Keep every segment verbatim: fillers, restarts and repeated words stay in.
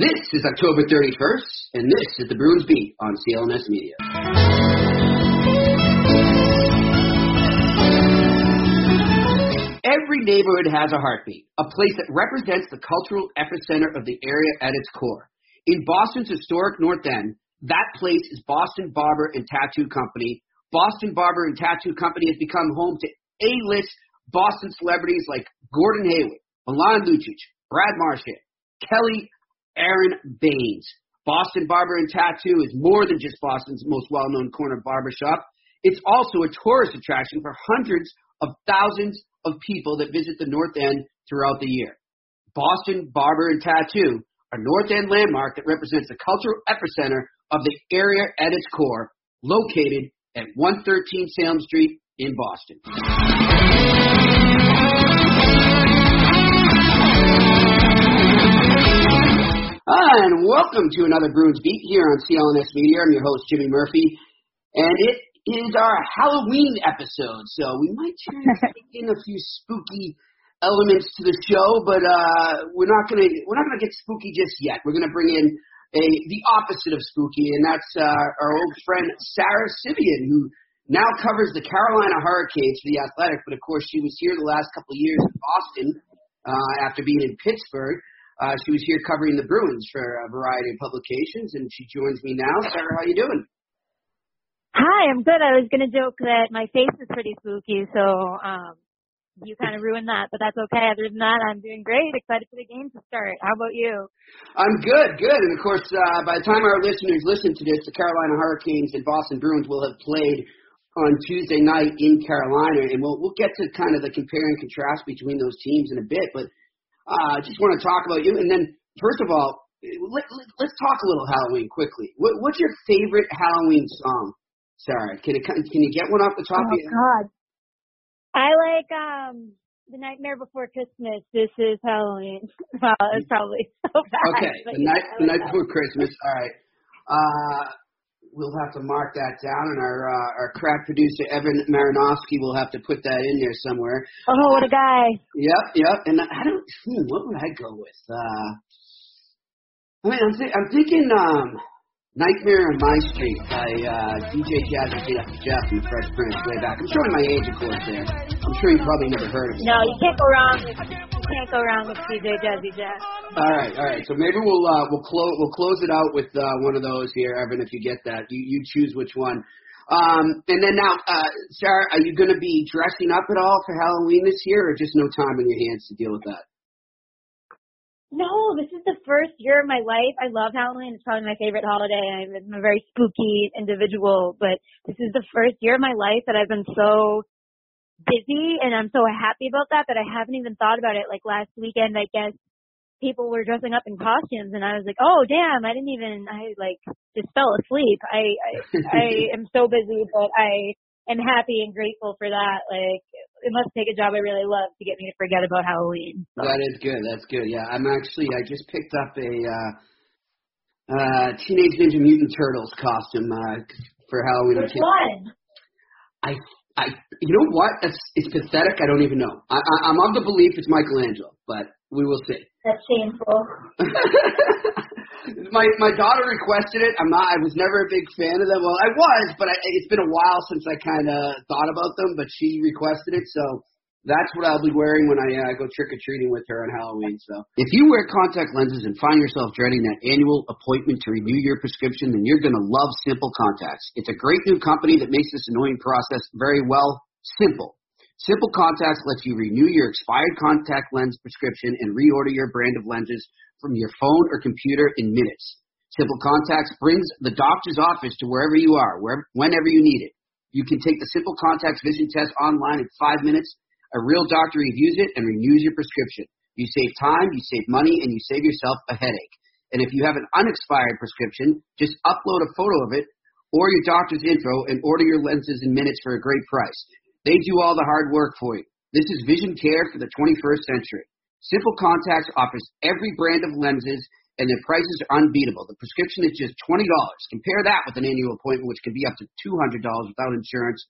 This is October thirty-first, and this is the Bruins Beat on C L N S Media. Every neighborhood has a heartbeat, a place that represents the cultural epicenter of the area at its core. In Boston's historic North End, that place is Boston Barber and Tattoo Company. Boston Barber and Tattoo Company has become home to A-list Boston celebrities like Gordon Hayward, Milan Lucic, Brad Marchand, Kelly, Aaron Baines. Boston Barber and Tattoo is more than just Boston's most well-known corner barbershop. It's also a tourist attraction for hundreds of thousands of people that visit the North End throughout the year. Boston Barber and Tattoo, a North End landmark that represents the cultural epicenter of the area at its core, located at one thirteen Salem Street in Boston. Hi, and welcome to another Bruins Beat here on C L N S Media. I'm your host, Jimmy Murphy, and it is our Halloween episode, so we might try to take in a few spooky elements to the show, but uh, we're not gonna we're not gonna get spooky just yet. We're gonna bring in a the opposite of spooky, and that's uh, our old friend Sarah Civian, who now covers the Carolina Hurricanes for the Athletic. But of course, she was here the last couple of years in Boston uh, after being in Pittsburgh. Uh, she was here covering the Bruins for a variety of publications, and she joins me now. Sarah, how you doing? Hi, I'm good. I was going to joke that my face is pretty spooky, so um, you kind of ruined that, but that's okay. Other than that, I'm doing great. Excited for the game to start. How about you? I'm good, good. And, of course, uh, by the time our listeners listen to this, the Carolina Hurricanes and Boston Bruins will have played on Tuesday night in Carolina, and we'll, we'll get to kind of the compare and contrast between those teams in a bit, but I uh, just want to talk about you. And then, first of all, let, let, let's talk a little Halloween quickly. What, what's your favorite Halloween song, Sarah? Can, it, can you get one off the top oh, of your head? Oh, God. I like um, The Nightmare Before Christmas, This Is Halloween. Well, it's probably so bad. Okay, The yeah, Night, like night Before Christmas. All right. Uh, we'll have to mark that down, and our uh, our crack producer, Evan Marinofsky, will have to put that in there somewhere. Oh, what a guy. Yep, yep. And I don't hmm, – what would I go with? Uh, I mean, I'm, th- I'm thinking um, Nightmare on My Street by uh, D J Jazzy Jeff Jeff and the Fresh Prince way back. I'm showing my age, of course, there. I'm sure you probably never heard of it. No, you can't go wrong with you can't go wrong with D J Jazzy Jeff. All right, all right. So maybe we'll uh, we'll close we'll close it out with uh, one of those here, Evan. If you get that, you you choose which one. Um, and then now, uh, Sarah, are you going to be dressing up at all for Halloween this year, or just no time on your hands to deal with that? No, this is the first year of my life. I love Halloween. It's probably my favorite holiday. I'm a very spooky individual, but this is the first year of my life that I've been so busy, and I'm so happy about that that I haven't even thought about it. Like last weekend, I guess, people were dressing up in costumes, and I was like, oh, damn, I didn't even, I, like, just fell asleep. I I, I am so busy, but I am happy and grateful for that. Like, it must take a job I really love to get me to forget about Halloween. So. That is good. That's good, yeah. I'm actually, I just picked up a uh, uh, Teenage Ninja Mutant Turtles costume uh, for Halloween. Which one? I, I, you know what? It's, it's pathetic. I don't even know. I, I, I'm of the belief it's Michelangelo, but we will see. That's shameful. my my daughter requested it. I'm not. I was never a big fan of them. Well, I was, but I, it's been a while since I kind of thought about them. But she requested it, so that's what I'll be wearing when I uh, go trick or treating with her on Halloween. So, if you wear contact lenses and find yourself dreading that annual appointment to renew your prescription, then you're gonna love Simple Contacts. It's a great new company that makes this annoying process very well simple. Simple Contacts lets you renew your expired contact lens prescription and reorder your brand of lenses from your phone or computer in minutes. Simple Contacts brings the doctor's office to wherever you are, wherever, whenever you need it. You can take the Simple Contacts vision test online in five minutes. A real doctor reviews it and renews your prescription. You save time, you save money, and you save yourself a headache. And if you have an unexpired prescription, just upload a photo of it or your doctor's info and order your lenses in minutes for a great price. They do all the hard work for you. This is vision care for the twenty-first century. Simple Contacts offers every brand of lenses, and their prices are unbeatable. The prescription is just twenty dollars. Compare that with an annual appointment, which can be up to two hundred dollars without insurance,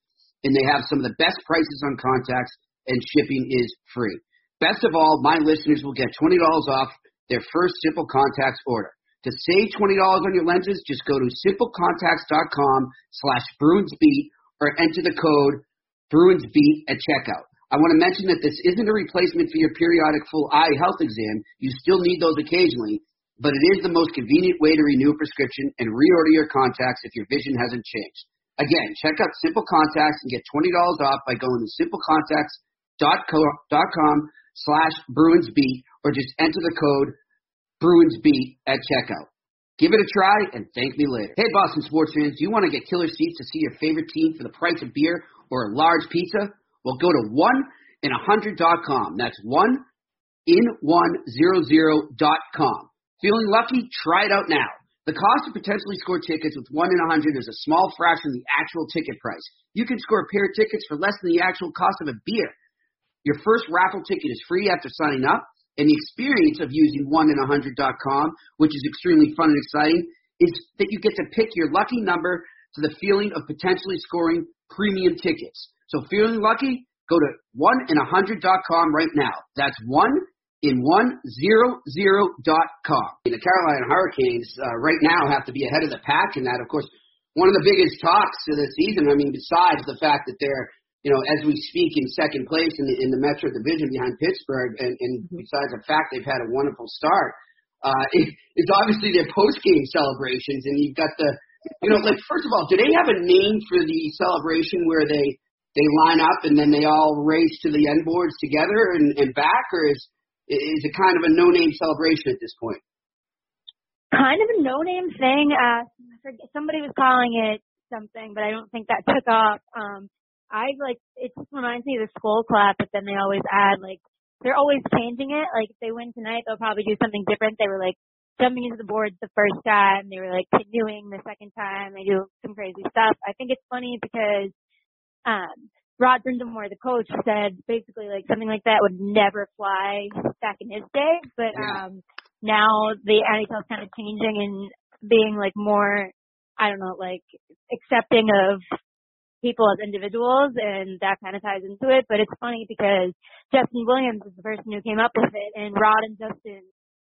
and they have some of the best prices on contacts, and shipping is free. Best of all, my listeners will get twenty dollars off their first Simple Contacts order. To save twenty dollars on your lenses, just go to simplecontacts dot com slash Bruins Beat or enter the code BruinsBeat at checkout. I want to mention that this isn't a replacement for your periodic full eye health exam. You still need those occasionally, but it is the most convenient way to renew a prescription and reorder your contacts if your vision hasn't changed. Again, check out Simple Contacts and get twenty dollars off by going to simplecontacts dot com slash Bruins Beat or just enter the code BruinsBeat at checkout. Give it a try and thank me later. Hey, Boston sports fans, do you want to get killer seats to see your favorite team for the price of beer or a large pizza? Well, go to one in one hundred dot com. That's one in one hundred dot com. Feeling lucky? Try it out now. The cost to potentially score tickets with one in one hundred is a small fraction of the actual ticket price. You can score a pair of tickets for less than the actual cost of a beer. Your first raffle ticket is free after signing up, and the experience of using one in one hundred dot com, which is extremely fun and exciting, is that you get to pick your lucky number to the feeling of potentially scoring premium tickets. So feeling lucky? Go to one in one hundred dot com right now. That's one in one hundred dot com. The Carolina Hurricanes uh, right now have to be ahead of the pack in that. Of course, one of the biggest talks of the season, I mean, besides the fact that they're, you know, as we speak, in second place in the, in the Metro Division behind Pittsburgh, and, and mm-hmm. besides the fact they've had a wonderful start, uh, it, it's obviously their post-game celebrations. And you've got the, you know, like, first of all, do they have a name for the celebration where they, they line up and then they all race to the end boards together and, and back, or is is it kind of a no-name celebration at this point? Kind of a no-name thing. Uh, somebody was calling it something, but I don't think that took off. Um, I like it just reminds me of the skull clap, but then they always add, like, they're always changing it. Like, if they win tonight, they'll probably do something different. They were like jumping into the boards the first time. They were like canoeing the second time. They do some crazy stuff. I think it's funny because um, Rod Brind'Amour, the coach, said basically like something like that would never fly back in his day. But um, now the N H L is kind of changing and being like more, I don't know, like accepting of people as individuals, and that kind of ties into it. But it's funny because Justin Williams is the person who came up with it, and Rod and Justin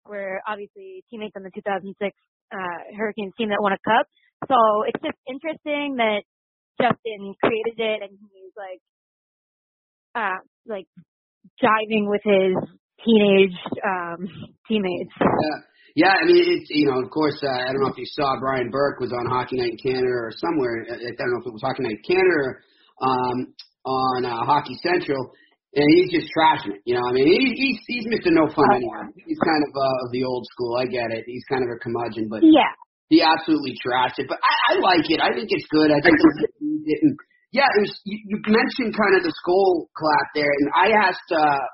were obviously teammates on the two thousand six uh, Hurricanes team that won a cup. So it's just interesting that Justin created it, and he's like, uh, like jiving with his teenage um, teammates. Yeah. Yeah, I mean, it's, you know, of course, uh, I don't know if you saw Brian Burke was on Hockey Night in Canada or somewhere. I don't know if it was Hockey Night in Canada or um, on uh, Hockey Central, and he's just trashing it. You know, I mean, he, he's, he's Mister No Fun anymore. He's kind of uh, of the old school. I get it. He's kind of a curmudgeon, but yeah, he absolutely trashed it. But I, I like it. I think it's good. I think it's didn't. Yeah, it was, you, you mentioned kind of the skull clap there, and I asked uh, –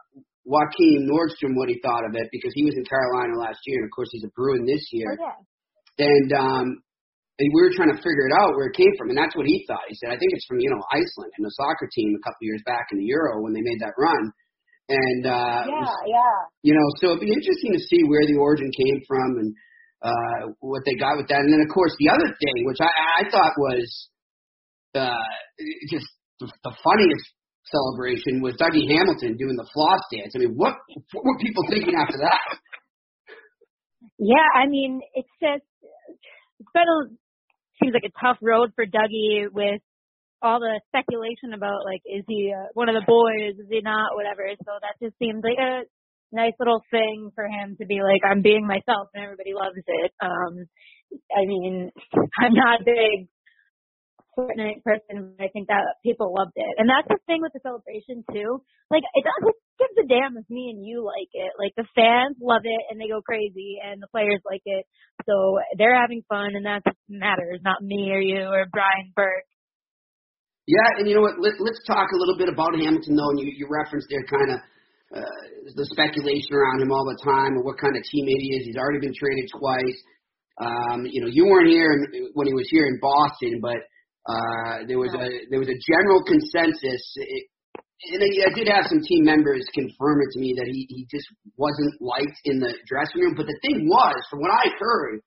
Joaquin Nordstrom what he thought of it, because he was in Carolina last year, and of course he's a Bruin this year. Oh, yeah. And um, we were trying to figure it out where it came from, and that's what he thought. He said, I think it's from, you know, Iceland and the soccer team a couple years back in the Euro when they made that run. And uh, yeah, was, yeah. You know, so it'd be interesting to see where the origin came from and uh, what they got with that. And then, of course, the other thing, which I, I thought was uh, just the, the funniest celebration, was Dougie Hamilton doing the floss dance. I mean, what, what were people thinking after that? Yeah, I mean, it's just, it's been a, seems like a tough road for Dougie with all the speculation about, like, is he uh, one of the boys, is he not, whatever. So that just seems like a nice little thing for him to be like, I'm being myself and everybody loves it. Um, I mean, I'm not big Fortnite person, I think that people loved it. And that's the thing with the celebration too. Like, it doesn't give a damn if me and you like it. Like, the fans love it and they go crazy, and the players like it. So they're having fun, and that's what matters, not me or you or Brian Burke. Yeah, and you know what? Let, let's talk a little bit about Hamilton, though. And you, you referenced there kind of uh, the speculation around him all the time and what kind of teammate he is. He's already been traded twice. Um, you know, you weren't here when he was here in Boston, but Uh, there was a there was a general consensus, it, and I, I did have some team members confirm it to me that he, he just wasn't liked in the dressing room. But the thing was, from what I heard,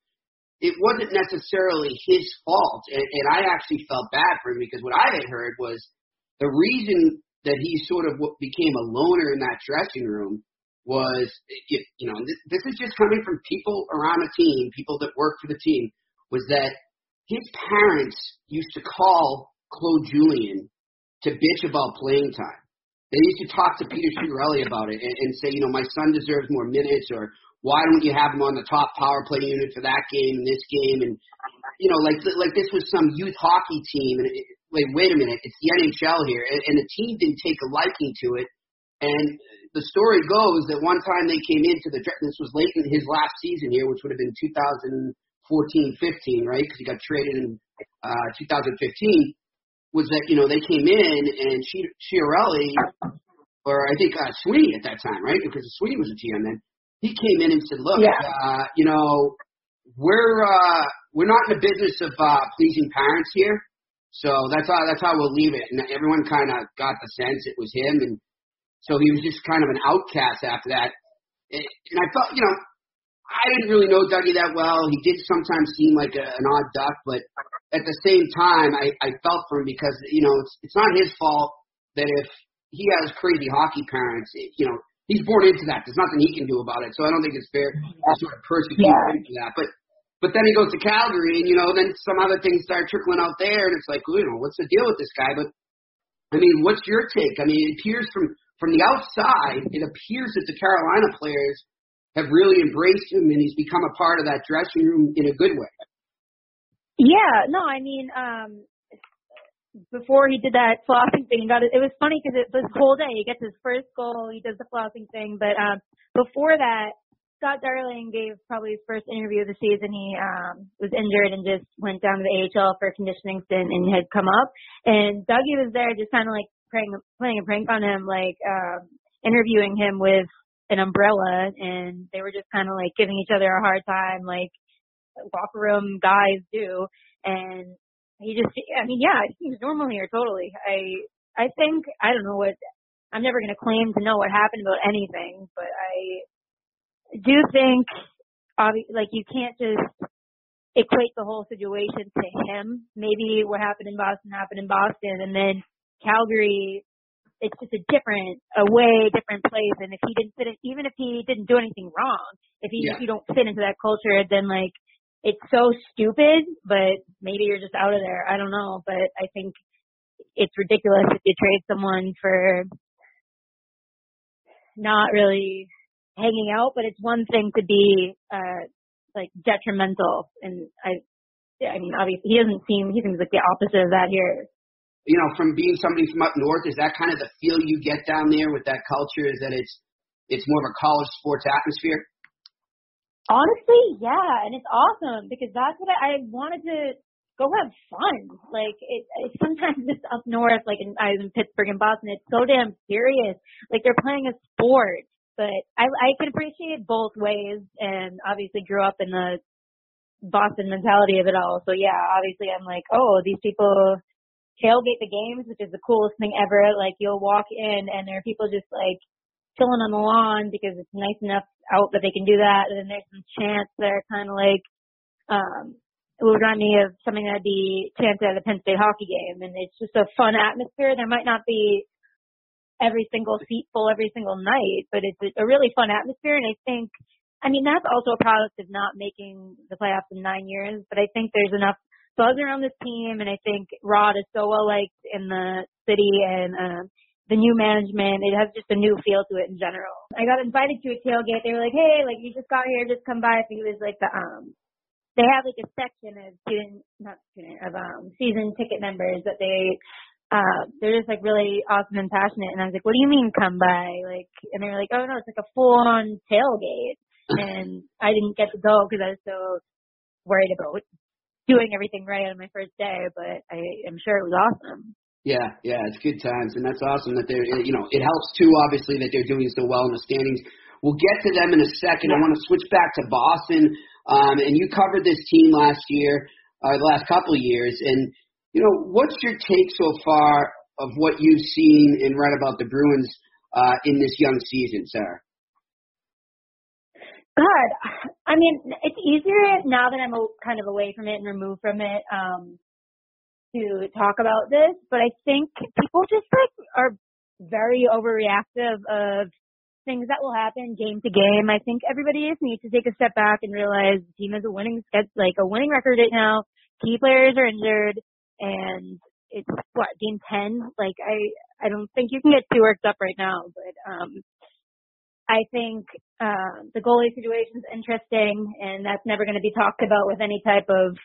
it wasn't necessarily his fault, and, and I actually felt bad for him, because what I had heard was the reason that he sort of became a loner in that dressing room was, if, you know, and this, this is just coming from people around the team, people that work for the team, was that his parents used to call Claude Julien to bitch about playing time. They used to talk to Peter Chiarelli about it and, and say, you know, my son deserves more minutes, or why don't you have him on the top power play unit for that game and this game? And, you know, like like this was some youth hockey team. And it, wait, wait a minute, it's the N H L here. And, and the team didn't take a liking to it. And the story goes that one time they came into the draft, this was late in his last season here, which would have been two thousand fourteen fifteen, right, because he got traded in uh, two thousand fifteen, was that, you know, they came in and Chiarelli, or I think uh, Sweeney at that time, right, because Sweeney was a G M then, he came in and said, look, yeah. uh, you know, we're uh, we're not in the business of uh, pleasing parents here, so that's how, that's how we'll leave it. And everyone kind of got the sense it was him, and so he was just kind of an outcast after that. And, and I felt, you know, I didn't really know Dougie that well. He did sometimes seem like a, an odd duck, but at the same time, I, I felt for him because, you know, it's, it's not his fault that if he has crazy hockey parents, it, you know, he's born into that. There's nothing he can do about it. So I don't think it's fair to sort of persecute yeah. him for that. But but then he goes to Calgary, and, you know, then some other things start trickling out there, and it's like, well, you know, what's the deal with this guy? But, I mean, what's your take? I mean, it appears from, from the outside, it appears that the Carolina players have really embraced him, and he's become a part of that dressing room in a good way. Yeah, no, I mean, um, before he did that flopping thing, got it, it was funny because it was the whole day. He gets his first goal, he does the flopping thing, but um, before that, Scott Darling gave probably his first interview of the season. He um, was injured and just went down to the A H L for a conditioning stint and had come up, and Dougie was there just kind of like prank, playing a prank on him, like um, interviewing him with an umbrella, and they were just kind of like giving each other a hard time, like locker room guys do. And he just, I mean, yeah, it seems normal here, totally. I, I think, I don't know what, I'm never going to claim to know what happened about anything, but I do think, like, you can't just equate the whole situation to him. Maybe what happened in Boston happened in Boston, and then Calgary, it's just a different, a way different place. And if he didn't fit in, even if he didn't do anything wrong, if he, yeah. if you don't fit into that culture, then like, it's so stupid, but maybe you're just out of there. I don't know. But I think it's ridiculous if you trade someone for not really hanging out, but it's one thing to be, uh, like detrimental. And I, I mean, obviously he doesn't seem, he seems like the opposite of that here. You know, from being somebody from up north, is that kind of the feel you get down there with that culture, is that it's it's more of a college sports atmosphere? Honestly, yeah, and it's awesome because that's what I, I wanted to go have fun. Like, it, it sometimes it's up north, like in, I was in Pittsburgh and Boston, it's so damn serious. Like, they're playing a sport. But I, I can appreciate both ways, and obviously grew up in the Boston mentality of it all. So, yeah, obviously I'm like, oh, these people – tailgate the games, which is the coolest thing ever. Like, you'll walk in and there are people just like chilling on the lawn because it's nice enough out that they can do that. And then there's some chants that are kind of like, um, it will remind me of something that'd be chanted at a Penn State hockey game. And it's just a fun atmosphere. There might not be every single seat full every single night, but it's a really fun atmosphere. And I think, I mean, that's also a product of not making the playoffs in nine years, but I think there's enough buzz around this team, and I think Rod is so well liked in the city, and uh, the new management, it has just a new feel to it in general. I got invited to a tailgate. They were like, hey, like, you just got here, just come by. I think it was like the um they have like a section of student not student of um season ticket members that they uh they're just like really awesome and passionate, and I was like, what do you mean come by? Like, and they were like, oh no, it's like a full on tailgate, and I didn't get to go because I was so worried about doing everything right on my first day, but I am sure it was awesome. Yeah, yeah, it's good times, and that's awesome that they're, you know, it helps too, obviously, that they're doing so well in the standings. We'll get to them in a second. Yeah. I want to switch back to Boston, um, and you covered this team last year, or uh, the last couple of years, and, you know, what's your take so far of what you've seen and read about the Bruins uh, in this young season, Sarah? God, I mean, it's easier now that I'm kind of away from it and removed from it um, to talk about this, but I think people just, like, are very overreactive of things that will happen game to game. I think everybody just needs to take a step back and realize the team has a winning like a winning record right now. Key players are injured, and it's what game ten. Like I, I don't think you can get too worked up right now, but um, I think uh, the goalie situation's interesting, and that's never going to be talked about with any type of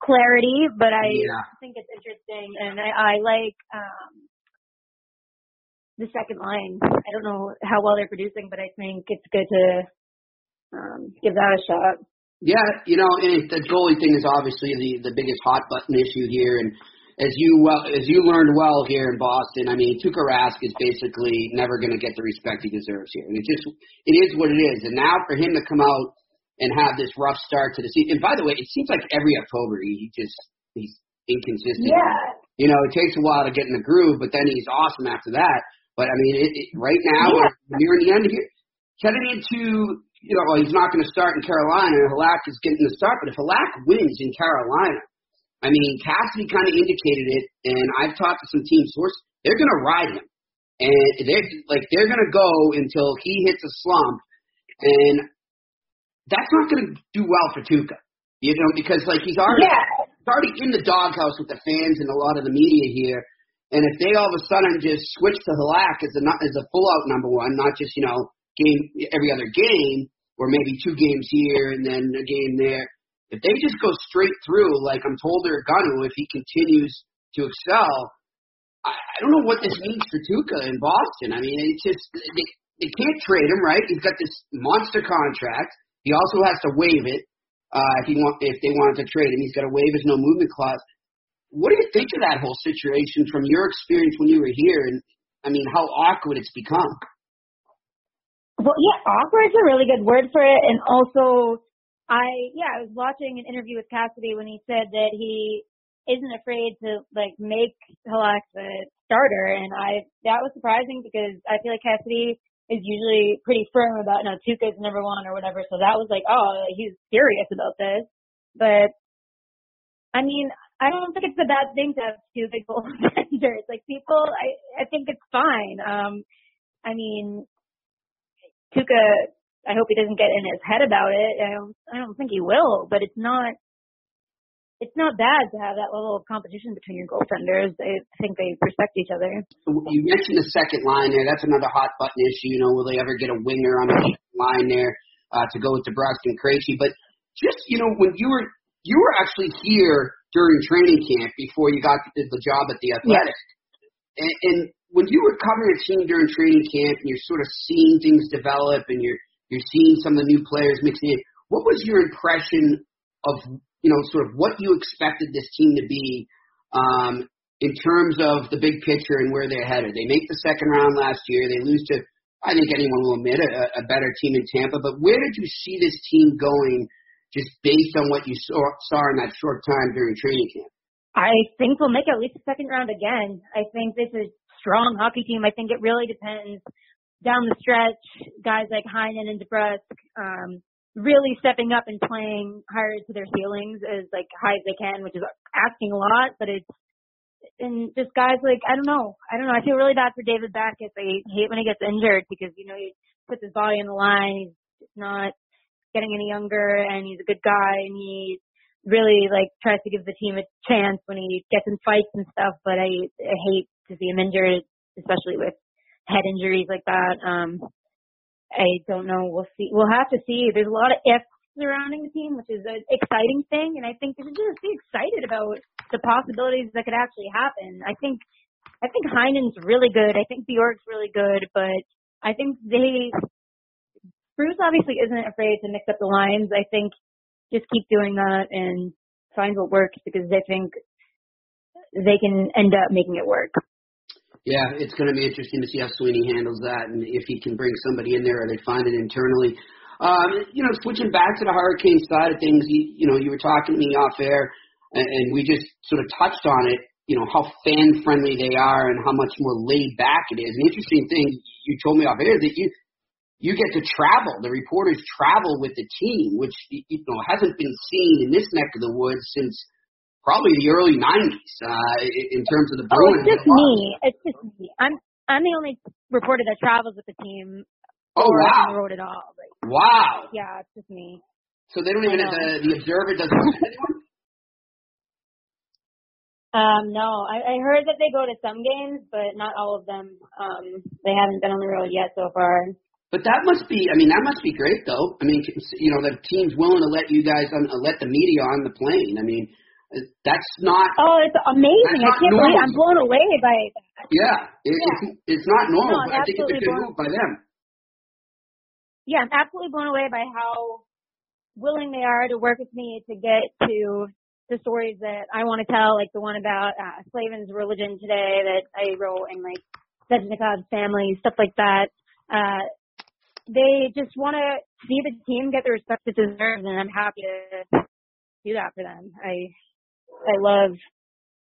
clarity. But I yeah. think it's interesting, and I, I like um, the second line. I don't know how well they're producing, but I think it's good to um, give that a shot. Yeah, you know, and it, the goalie thing is obviously the, the biggest hot button issue here. And as you well, as you learned well here in Boston, I mean, Tuukka Rask is basically never going to get the respect he deserves here. And it just it is what it is. And now for him to come out and have this rough start to the season. And by the way, it seems like every October he just he's inconsistent. Yeah. You know, it takes a while to get in the groove, but then he's awesome after that. But I mean, it, it, right now yeah. we're nearing the end here, heading into. You know, well, he's not going to start in Carolina, and Halak is getting the start. But if Halak wins in Carolina, I mean, Cassidy kind of indicated it, and I've talked to some team sources. They're going to ride him, and they're like they're going to go until he hits a slump, and that's not going to do well for Tuukka, you know, because like he's already yeah. he's already in the doghouse with the fans and a lot of the media here, and if they all of a sudden just switch to Halak as a as a full out number one, not just you know. Game every other game, or maybe two games here and then a game there. If they just go straight through, like I'm told they're going to, if he continues to excel, I, I don't know what this means for Tuukka in Boston. I mean, it's just they, they can't trade him, right? He's got this monster contract. He also has to waive it uh, if he want if they wanted to trade him. He's got to waive his no movement clause. What do you think of that whole situation from your experience when you were here? And I mean, how awkward it's become. Well, yeah, awkward is a really good word for it. And also, I, yeah, I was watching an interview with Cassidy when he said that he isn't afraid to, like, make Halak the starter. And I, that was surprising because I feel like Cassidy is usually pretty firm about, no, Tuukka's number one or whatever. So that was like, oh, he's serious about this. But, I mean, I don't think it's a bad thing to have two big goal defenders. Like, people, I, I think it's fine. Um, I mean, Tuukka, I hope he doesn't get in his head about it. I don't, I don't think he will, but it's not it's not bad to have that level of competition between your goaltenders. I think they respect each other. You mentioned the second line there. That's another hot button issue. You know, will they ever get a winger on the line there uh, to go with DeBrusk and Krejci? But just, you know, when you were you were actually here during training camp before you got the, the job at the Athletic. Yeah. And, and when you were covering a team during training camp and you're sort of seeing things develop and you're you're seeing some of the new players mixing in, what was your impression of, you know, sort of what you expected this team to be um, in terms of the big picture and where they're headed? They make the second round last year. They lose to, I think anyone will admit, a, a better team in Tampa. But where did you see this team going just based on what you saw, saw in that short time during training camp? I think we'll make at least a second round again. I think this is strong hockey team. I think it really depends down the stretch. Guys like Heinen and DeBrusk um, really stepping up and playing higher to their ceilings as like high as they can, which is asking a lot. But it's and just guys like I don't know, I don't know. I feel really bad for David Backus. I hate when he gets injured because you know he puts his body on the line. He's not getting any younger, and he's a good guy, and he really like tries to give the team a chance when he gets in fights and stuff. But I, I hate. to see him injured, especially with head injuries like that. Um, I don't know. We'll see. We'll have to see. There's a lot of ifs surrounding the team, which is an exciting thing, and I think we should just be excited about the possibilities that could actually happen. I think I think Heinen's really good. I think Bjork's really good, but I think they – Bruce obviously isn't afraid to mix up the lines. I think just keep doing that and find what works because they think they can end up making it work. Yeah, it's going to be interesting to see how Sweeney handles that and if he can bring somebody in there or they find it internally. Um, you know, switching back to the Hurricane side of things, you, you know, you were talking to me off air, and, and we just sort of touched on it, you know, how fan-friendly they are and how much more laid back it is. An interesting thing you told me off air is that you you get to travel. The reporters travel with the team, which, you know, hasn't been seen in this neck of the woods since – probably the early nineties uh, in terms of the Bruins. Oh, it's just me. It's just me. I'm I'm the only reporter that travels with the team. Oh, wow. On the road at all. Like, wow. Yeah, it's just me. So they don't even, the, the Observer doesn't send anyone? Um, no. I, I heard that they go to some games, but not all of them. Um, they haven't been on the road yet so far. But that must be, I mean, that must be great, though. I mean, you know, the team's willing to let you guys, on, let the media on the plane. I mean, that's not. Oh, it's amazing. I can't believe I'm blown away by that. Yeah. It, yeah. It's, it's not normal, no, but I think it's a good move by them. Yeah, I'm absolutely blown away by how willing they are to work with me to get to the stories that I want to tell, like the one about uh, Slavin's religion today that I wrote, and like Zveznikov's family, stuff like that. Uh, they just want to see the team get the respect it deserves, and I'm happy to do that for them. I I love.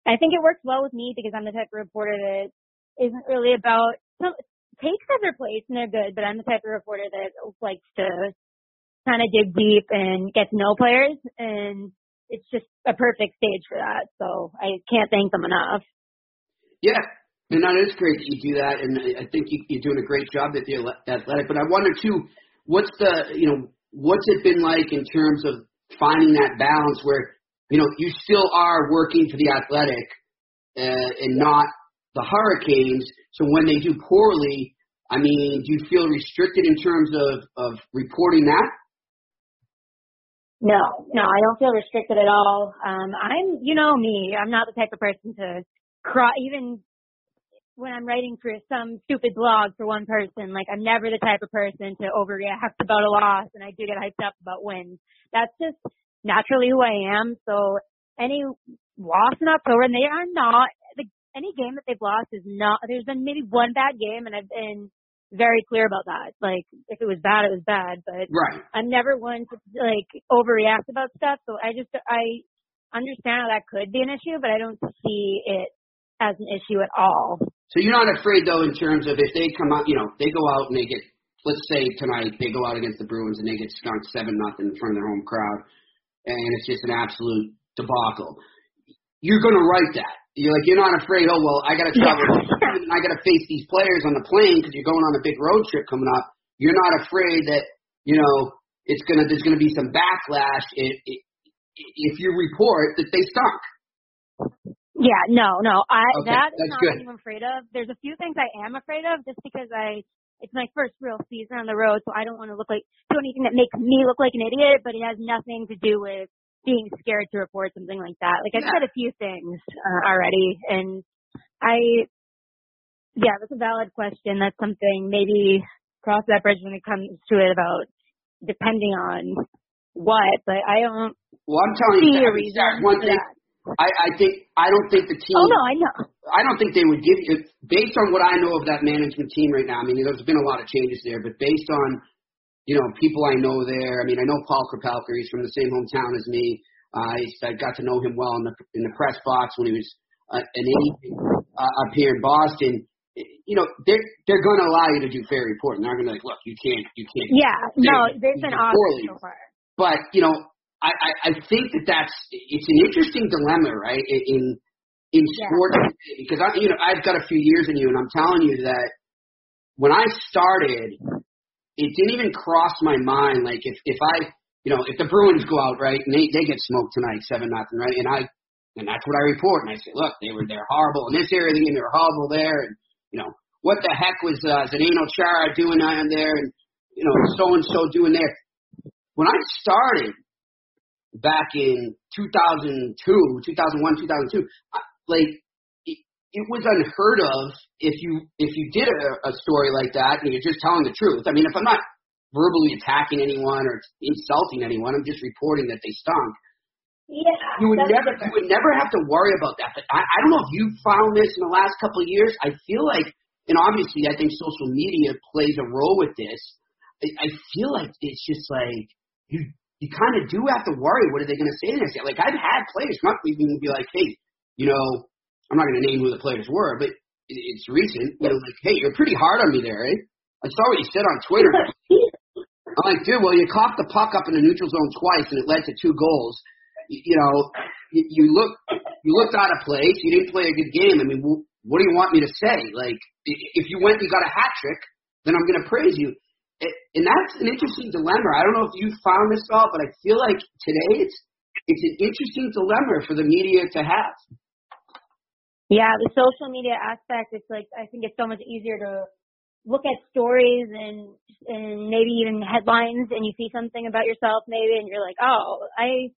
I think it works well with me because I'm the type of reporter that isn't really about. Some, takes have their place and they're good, but I'm the type of reporter that likes to kind of dig deep and get to know players, and it's just a perfect stage for that. So I can't thank them enough. Yeah, and that is great that you do that, and I think you, you're doing a great job at the Athletic. But I wonder too, what's the you know what's it been like in terms of finding that balance where you know you still are working for the Athletic uh, and not the Hurricanes. So when they do poorly, I mean, do you feel restricted in terms of, of reporting that? No, no, I don't feel restricted at all. Um, I'm, you know me, I'm not the type of person to cry, even when I'm writing for some stupid blog for one person. Like, I'm never the type of person to overreact about a loss, and I do get hyped up about wins. That's just naturally who I am. So any loss in October, and they are not. Any game that they've lost is not – there's been maybe one bad game, and I've been very clear about that. Like, if it was bad, it was bad. But right. I'm never one to, like, overreact about stuff. So I just – I understand how that could be an issue, but I don't see it as an issue at all. So you're not afraid, though, in terms of if they come out – you know, they go out and they get – let's say tonight they go out against the Bruins and they get skunked seven nothing in front of their home crowd, and it's just an absolute debacle. You're going to write that. You're like, you're not afraid, oh, well, I got to travel, yeah. and I got to face these players on the plane because you're going on a big road trip coming up. You're not afraid that, you know, it's gonna there's going to be some backlash if, if you report that they stunk. Yeah, no, no. I, okay, that is not good. What I'm afraid of. There's a few things I am afraid of just because I it's my first real season on the road, so I don't want to look like do anything that makes me look like an idiot, but it has nothing to do with being scared to report something like that. Like, I've yeah. said a few things uh, already, and I, yeah, that's a valid question. That's something maybe cross that bridge when it comes to it about depending on what, but I don't well, I'm telling see you, a reason one for thing, that. I, I think, I don't think the team, oh, no, I know. I don't think they would give you, based on what I know of that management team right now, I mean, there's been a lot of changes there, but based on you know, people I know there. I mean, I know Paul Kapalka. He's from the same hometown as me. Uh, I got to know him well in the in the press box when he was uh, an agent uh, up here in Boston. You know, they're they're going to allow you to do fair reporting. They're going to be like, look, you can't, you can't. Yeah, no, they've been awesome so far. But you know, I, I I think that that's it's an interesting dilemma, right? In in sports, yeah. because I you know I've got a few years in you, and I'm telling you that when I started. It didn't even cross my mind, like, if, if I, you know, if the Bruins go out, right, and they, they get smoked tonight, seven nothing, right, and I, and that's what I report, and I say, look, they were, they're horrible in this area, and they were horrible there, and, you know, what the heck was uh, Zdeno Chara doing on there, and, you know, so-and-so doing there. When I started back in two thousand two, two thousand one, two thousand two, I, like, it was unheard of if you if you did a, a story like that and you're just telling the truth. I mean, if I'm not verbally attacking anyone or insulting anyone, I'm just reporting that they stunk. Yeah, you would never you would never have to worry about that. But I, I don't know if you've found this in the last couple of years. I feel like, and obviously I think social media plays a role with this. I, I feel like it's just like you you kind of do have to worry. What are they going to say to this? Like, I've had players come up to me and be like, hey, you know. I'm not going to name who the players were, but it's recent. But it was like, hey, you're pretty hard on me there, eh? I saw what you said on Twitter. I'm like, dude, well, you coughed the puck up in the neutral zone twice, and it led to two goals. You, you know, you, you look, you looked out of place. You didn't play a good game. I mean, what do you want me to say? Like, if you went and got a hat trick, then I'm going to praise you. It, and that's an interesting dilemma. I don't know if you found this out, but I feel like today it's it's an interesting dilemma for the media to have. Yeah, the social media aspect, it's like, I think it's so much easier to look at stories and and maybe even headlines, and you see something about yourself maybe, and you're like, oh, I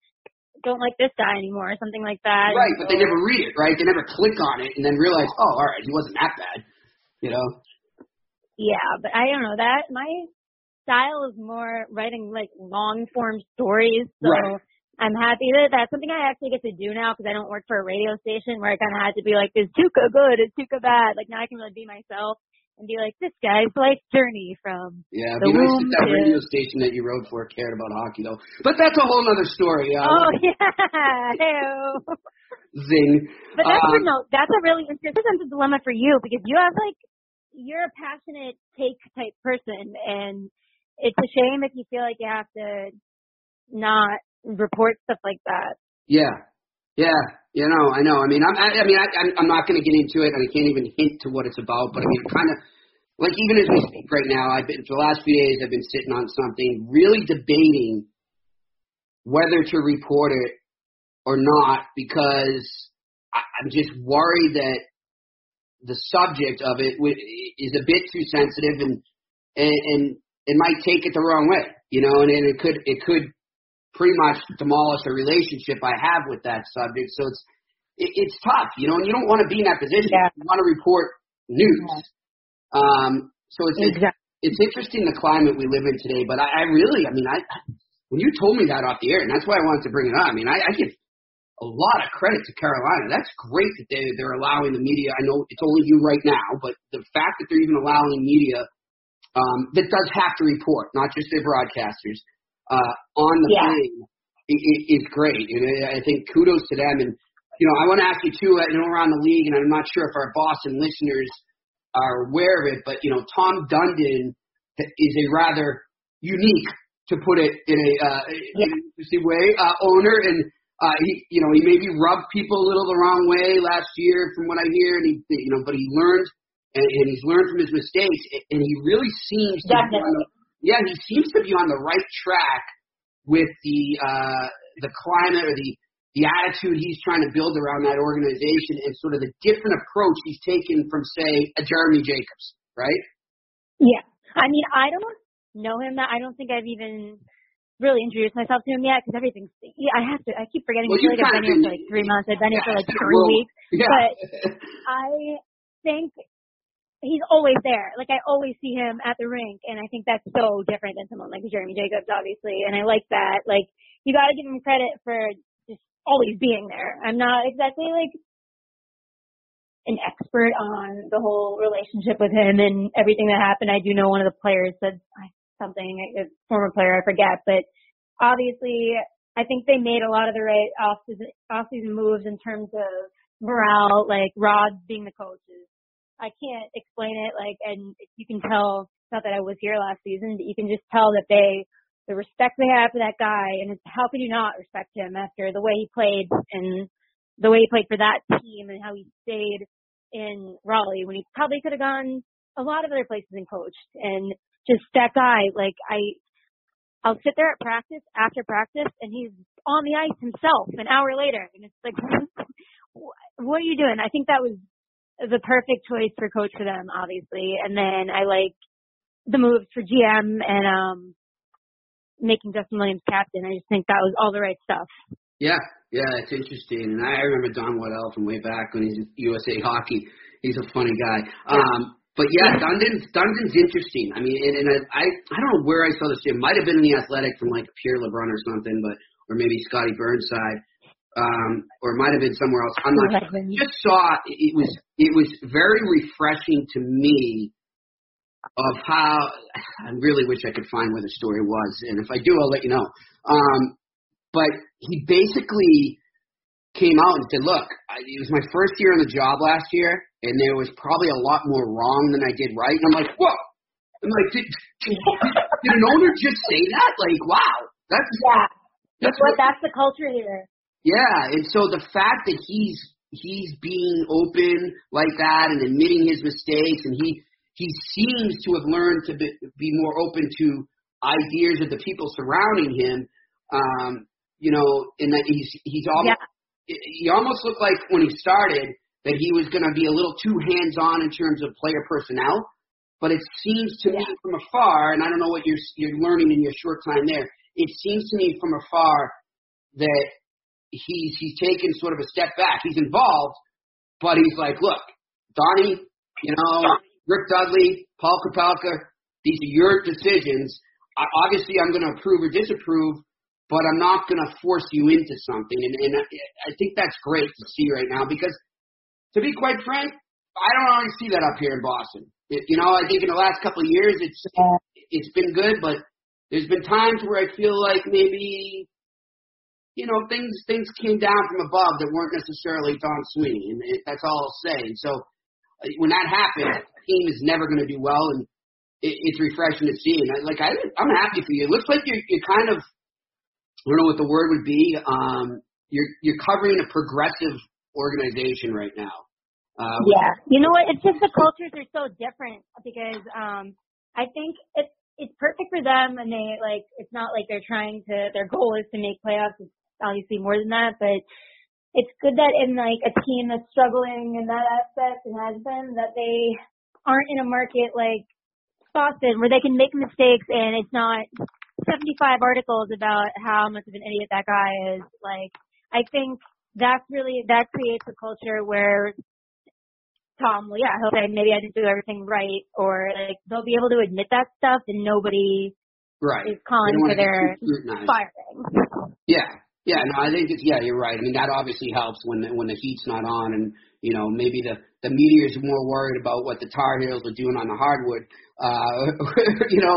don't like this guy anymore, or something like that. Right, but they never read it, right? They never click on it and then realize, oh, all right, he wasn't that bad, you know? Yeah, but I don't know. That my style is more writing, like, long-form stories, so right. I'm happy that that's something I actually get to do now, because I don't work for a radio station where I kind of had to be like, is Tuca good? Is Tuca bad? Like, now I can really be myself and be like, this guy's life journey from yeah, the womb. Yeah, it'd be nice if that to... radio station that you wrote for cared about hockey, though. But that's a whole other story. Uh, oh, yeah. Zing. But that's, um, no, that's a really interesting dilemma for you, because you have, like, you're a passionate take type person, and it's a shame if you feel like you have to not report stuff like that. Yeah, yeah, you know, I know. I mean, I'm, I, I mean, I, I'm, I'm not going to get into it, and I can't even hint to what it's about. But I mean, kind of like even as we speak right now, I've been for the last few days, I've been sitting on something, really debating whether to report it or not, because I, I'm just worried that the subject of it w- is a bit too sensitive, and and and it might take it the wrong way, you know, and, and it could it could. pretty much demolish the relationship I have with that subject. So it's it, it's tough, you know, and you don't want to be in that position. Yeah. You want to report news. Yeah. Um, so it's, exactly. it's it's interesting the climate we live in today, but I, I really, I mean, I when you told me that off the air, and that's why I wanted to bring it up, I mean, I, I give a lot of credit to Carolina. That's great that they, they're allowing the media. I know it's only you right now, but the fact that they're even allowing media um, that does have to report, not just their broadcasters, Uh, on the yeah. plane is great. And I think kudos to them. And, you know, I want to ask you, too, I know around the league, and I'm not sure if our Boston listeners are aware of it, but, you know, Tom Dundon is a rather unique, to put it in a uh, yeah. in an interesting way, uh, owner. And, uh, he, you know, he maybe rubbed people a little the wrong way last year from what I hear, and he, you know, but he learned, and, and he's learned from his mistakes, and he really seems to be on the Yeah, he seems to be on the right track with the uh, the climate or the, the attitude he's trying to build around that organization, and sort of the different approach he's taken from, say, a Jeremy Jacobs, right? Yeah. I mean, I don't know him. That I don't think I've even really introduced myself to him yet, because everything's yeah, – I have to – I keep forgetting. Well, like I've been here for like three months. I've been yeah, here for like three well, weeks. Yeah. But I think – he's always there. Like, I always see him at the rink, and I think that's so different than someone like Jeremy Jacobs, obviously, and I like that. Like, you got to give him credit for just always being there. I'm not exactly, like, an expert on the whole relationship with him and everything that happened. I do know one of the players said something, a former player, I forget, but obviously I think they made a lot of the right off-season, off-season moves in terms of morale, like Rod being the coach. I can't explain it, like, and you can tell, not that I was here last season, but you can just tell that they, the respect they have for that guy, and it's, how could you not respect him after the way he played and the way he played for that team and how he stayed in Raleigh when he probably could have gone a lot of other places and coached. And just that guy, like, I, I'll sit there at practice, after practice, and he's on the ice himself an hour later. And it's like, what are you doing? I think that was the perfect choice for coach for them, obviously. And then I like the moves for G M and um, making Justin Williams captain. I just think that was all the right stuff. Yeah, yeah, it's interesting. And I remember Don Waddell from way back when he's in U S A Hockey. He's a funny guy. Yeah. Um, but, yeah, Dundon's, Dundon's interesting. I mean, and, and I, I I don't know where I saw this. It might have been in the Athletic from, like, Pierre LeBrun or something, but or maybe Scotty Burnside. Um, or it might have been somewhere else. I'm not sure. Just saw it was it was very refreshing to me of how I really wish I could find where the story was, and if I do, I'll let you know. Um, but he basically came out and said, "Look, I, it was my first year on the job last year, and there was probably a lot more wrong than I did right." And I'm like, "Whoa!" I'm like, "Did, did, did an owner just say that? Like, wow, that's yeah, that's what that's the culture here." Yeah, and so the fact that he's he's being open like that and admitting his mistakes, and he he seems to have learned to be, be more open to ideas of the people surrounding him. Um, you know, and that he's he's almost yeah. he almost looked like when he started that he was going to be a little too hands-on in terms of player personnel. But it seems to yeah. me from afar, and I don't know what you're you're learning in your short time there, it seems to me from afar that he's he's taken sort of a step back. He's involved, but he's like, look, Donnie, you know, Rick Dudley, Paul Kapalka, these are your decisions. I, obviously, I'm going to approve or disapprove, but I'm not going to force you into something. And, and I, I think that's great to see right now because, to be quite frank, I don't always see that up here in Boston. You know, I think in the last couple of years it's it's been good, but there's been times where I feel like maybe, you know, things things came down from above that weren't necessarily Don Sweeney, and that's all I'll say. And so when that happens, the team is never going to do well, and it, it's refreshing to see. And I, like I, I'm happy for you. It looks like you're, you're kind of, I don't know what the word would be. Um, you're you're covering a progressive organization right now. Um, yeah, you know what? It's just the cultures are so different because um, I think it's it's perfect for them, and they like it's not like they're trying to. Their goal is to make playoffs. It's obviously more than that, but it's good that in like a team that's struggling in that aspect and has been that they aren't in a market like Boston where they can make mistakes and it's not seventy-five articles about how much of an idiot that guy is. Like I think that's really that creates a culture where. Tom, well, yeah, I hope I maybe I didn't do everything right, or like they'll be able to admit that stuff, and nobody right. is calling for their firing. Yeah, yeah, no, I think it's yeah, you're right. I mean, that obviously helps when the, when the heat's not on, and you know maybe the the media is more worried about what the Tar Heels are doing on the hardwood, uh, you know,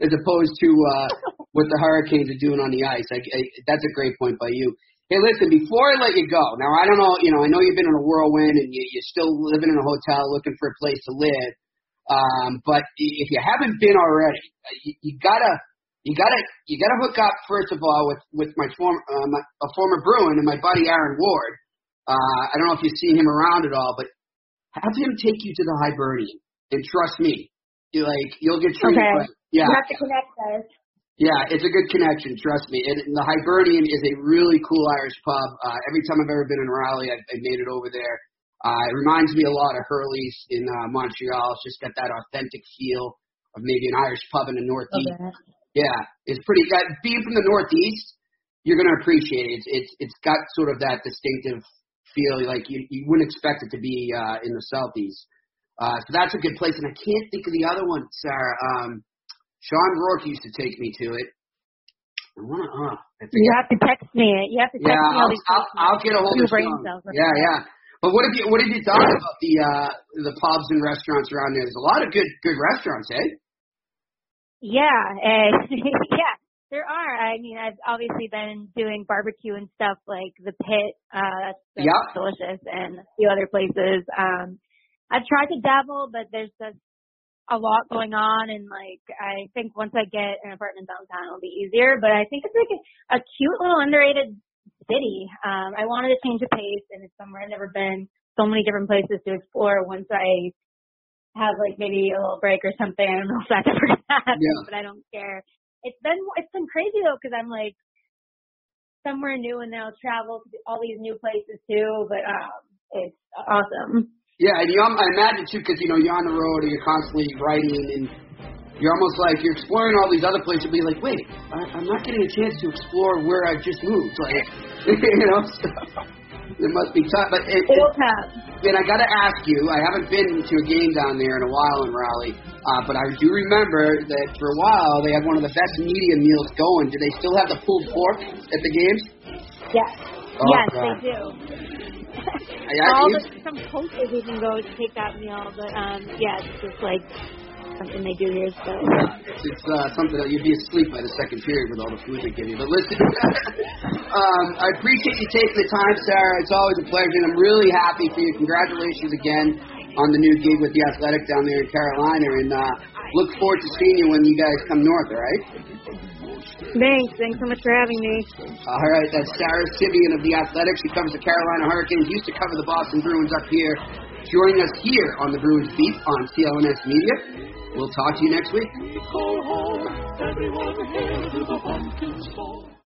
as opposed to uh, what the Hurricanes are doing on the ice. I, I, that's a great point by you. Hey, listen, before I let you go, now I don't know, you know, I know you've been in a whirlwind and you, you're still living in a hotel looking for a place to live, um, but if you haven't been already, you, you gotta, you gotta, you gotta hook up first of all with with my former, uh, my, a former Bruin and my buddy Aaron Ward. Uh, I don't know if you've seen him around at all, but have him take you to the Hibernian, and trust me, you like you'll get treated. Okay. Yeah, you have to connect those. Yeah, it's a good connection, trust me. And the Hibernian is a really cool Irish pub. Uh, every time I've ever been in Raleigh, I've, I've made it over there. Uh, it reminds me a lot of Hurley's in uh, Montreal. It's just got that authentic feel of maybe an Irish pub in the Northeast. Okay. Yeah, it's pretty good. Being from the Northeast, you're going to appreciate it. It's, it's it's got sort of that distinctive feel like you, you wouldn't expect it to be uh, in the Southeast. Uh, so that's a good place. And I can't think of the other one, Sarah. Um, Sean Rourke used to take me to it. I wanna, uh, I you have to text me. You have to text yeah, me. I'll, I'll, I'll get a hold of Sean. Yeah, yeah. But what have you what have you thought about the uh, the pubs and restaurants around there? There's a lot of good good restaurants, eh? Yeah, uh, yeah, there are. I mean, I've obviously been doing barbecue and stuff like the Pit. Uh, that's yep. delicious, and a few other places. Um, I've tried to dabble, but there's just a lot going on, and like I think once I get an apartment downtown, it'll be easier. But I think it's like a, a cute little underrated city. Um, I wanted to change the pace, and it's somewhere I've never been. So many different places to explore. Once I have like maybe a little break or something, I don't know if that's ever happens, yeah. but I don't care. It's been it's been crazy though, because I'm like somewhere new, and then I'll travel to all these new places too. But um, it's awesome. Yeah, and you, I imagine, too, because, you know, you're on the road and you're constantly writing and you're almost like you're exploring all these other places and be like, wait, I, I'm not getting a chance to explore where I've just moved. Like, you know, so it must be tough. But it, It'll come. And I got to ask you, I haven't been to a game down there in a while in Raleigh, uh, but I do remember that for a while they had one of the best media meals going. Do they still have the pulled pork at the games? Yes. Oh, yes, God. They do. All the, some coaches even go to take that meal, but um, yeah, it's just like something they do here. So yeah, it's, it's uh, something that you'd be asleep by the second period with all the food they give you. But listen, um, I appreciate you taking the time, Sarah. It's always a pleasure, and I'm really happy for you. Congratulations again on the new gig with the Athletic down there in Carolina, and uh, look forward to seeing you when you guys come north. All right. Thanks. Thanks so much for having me. All right. That's Sarah Civian of the Athletic. She covers the Carolina Hurricanes. Used to cover the Boston Bruins up here. Join us here on the Bruins Beat on C L N S Media. We'll talk to you next week.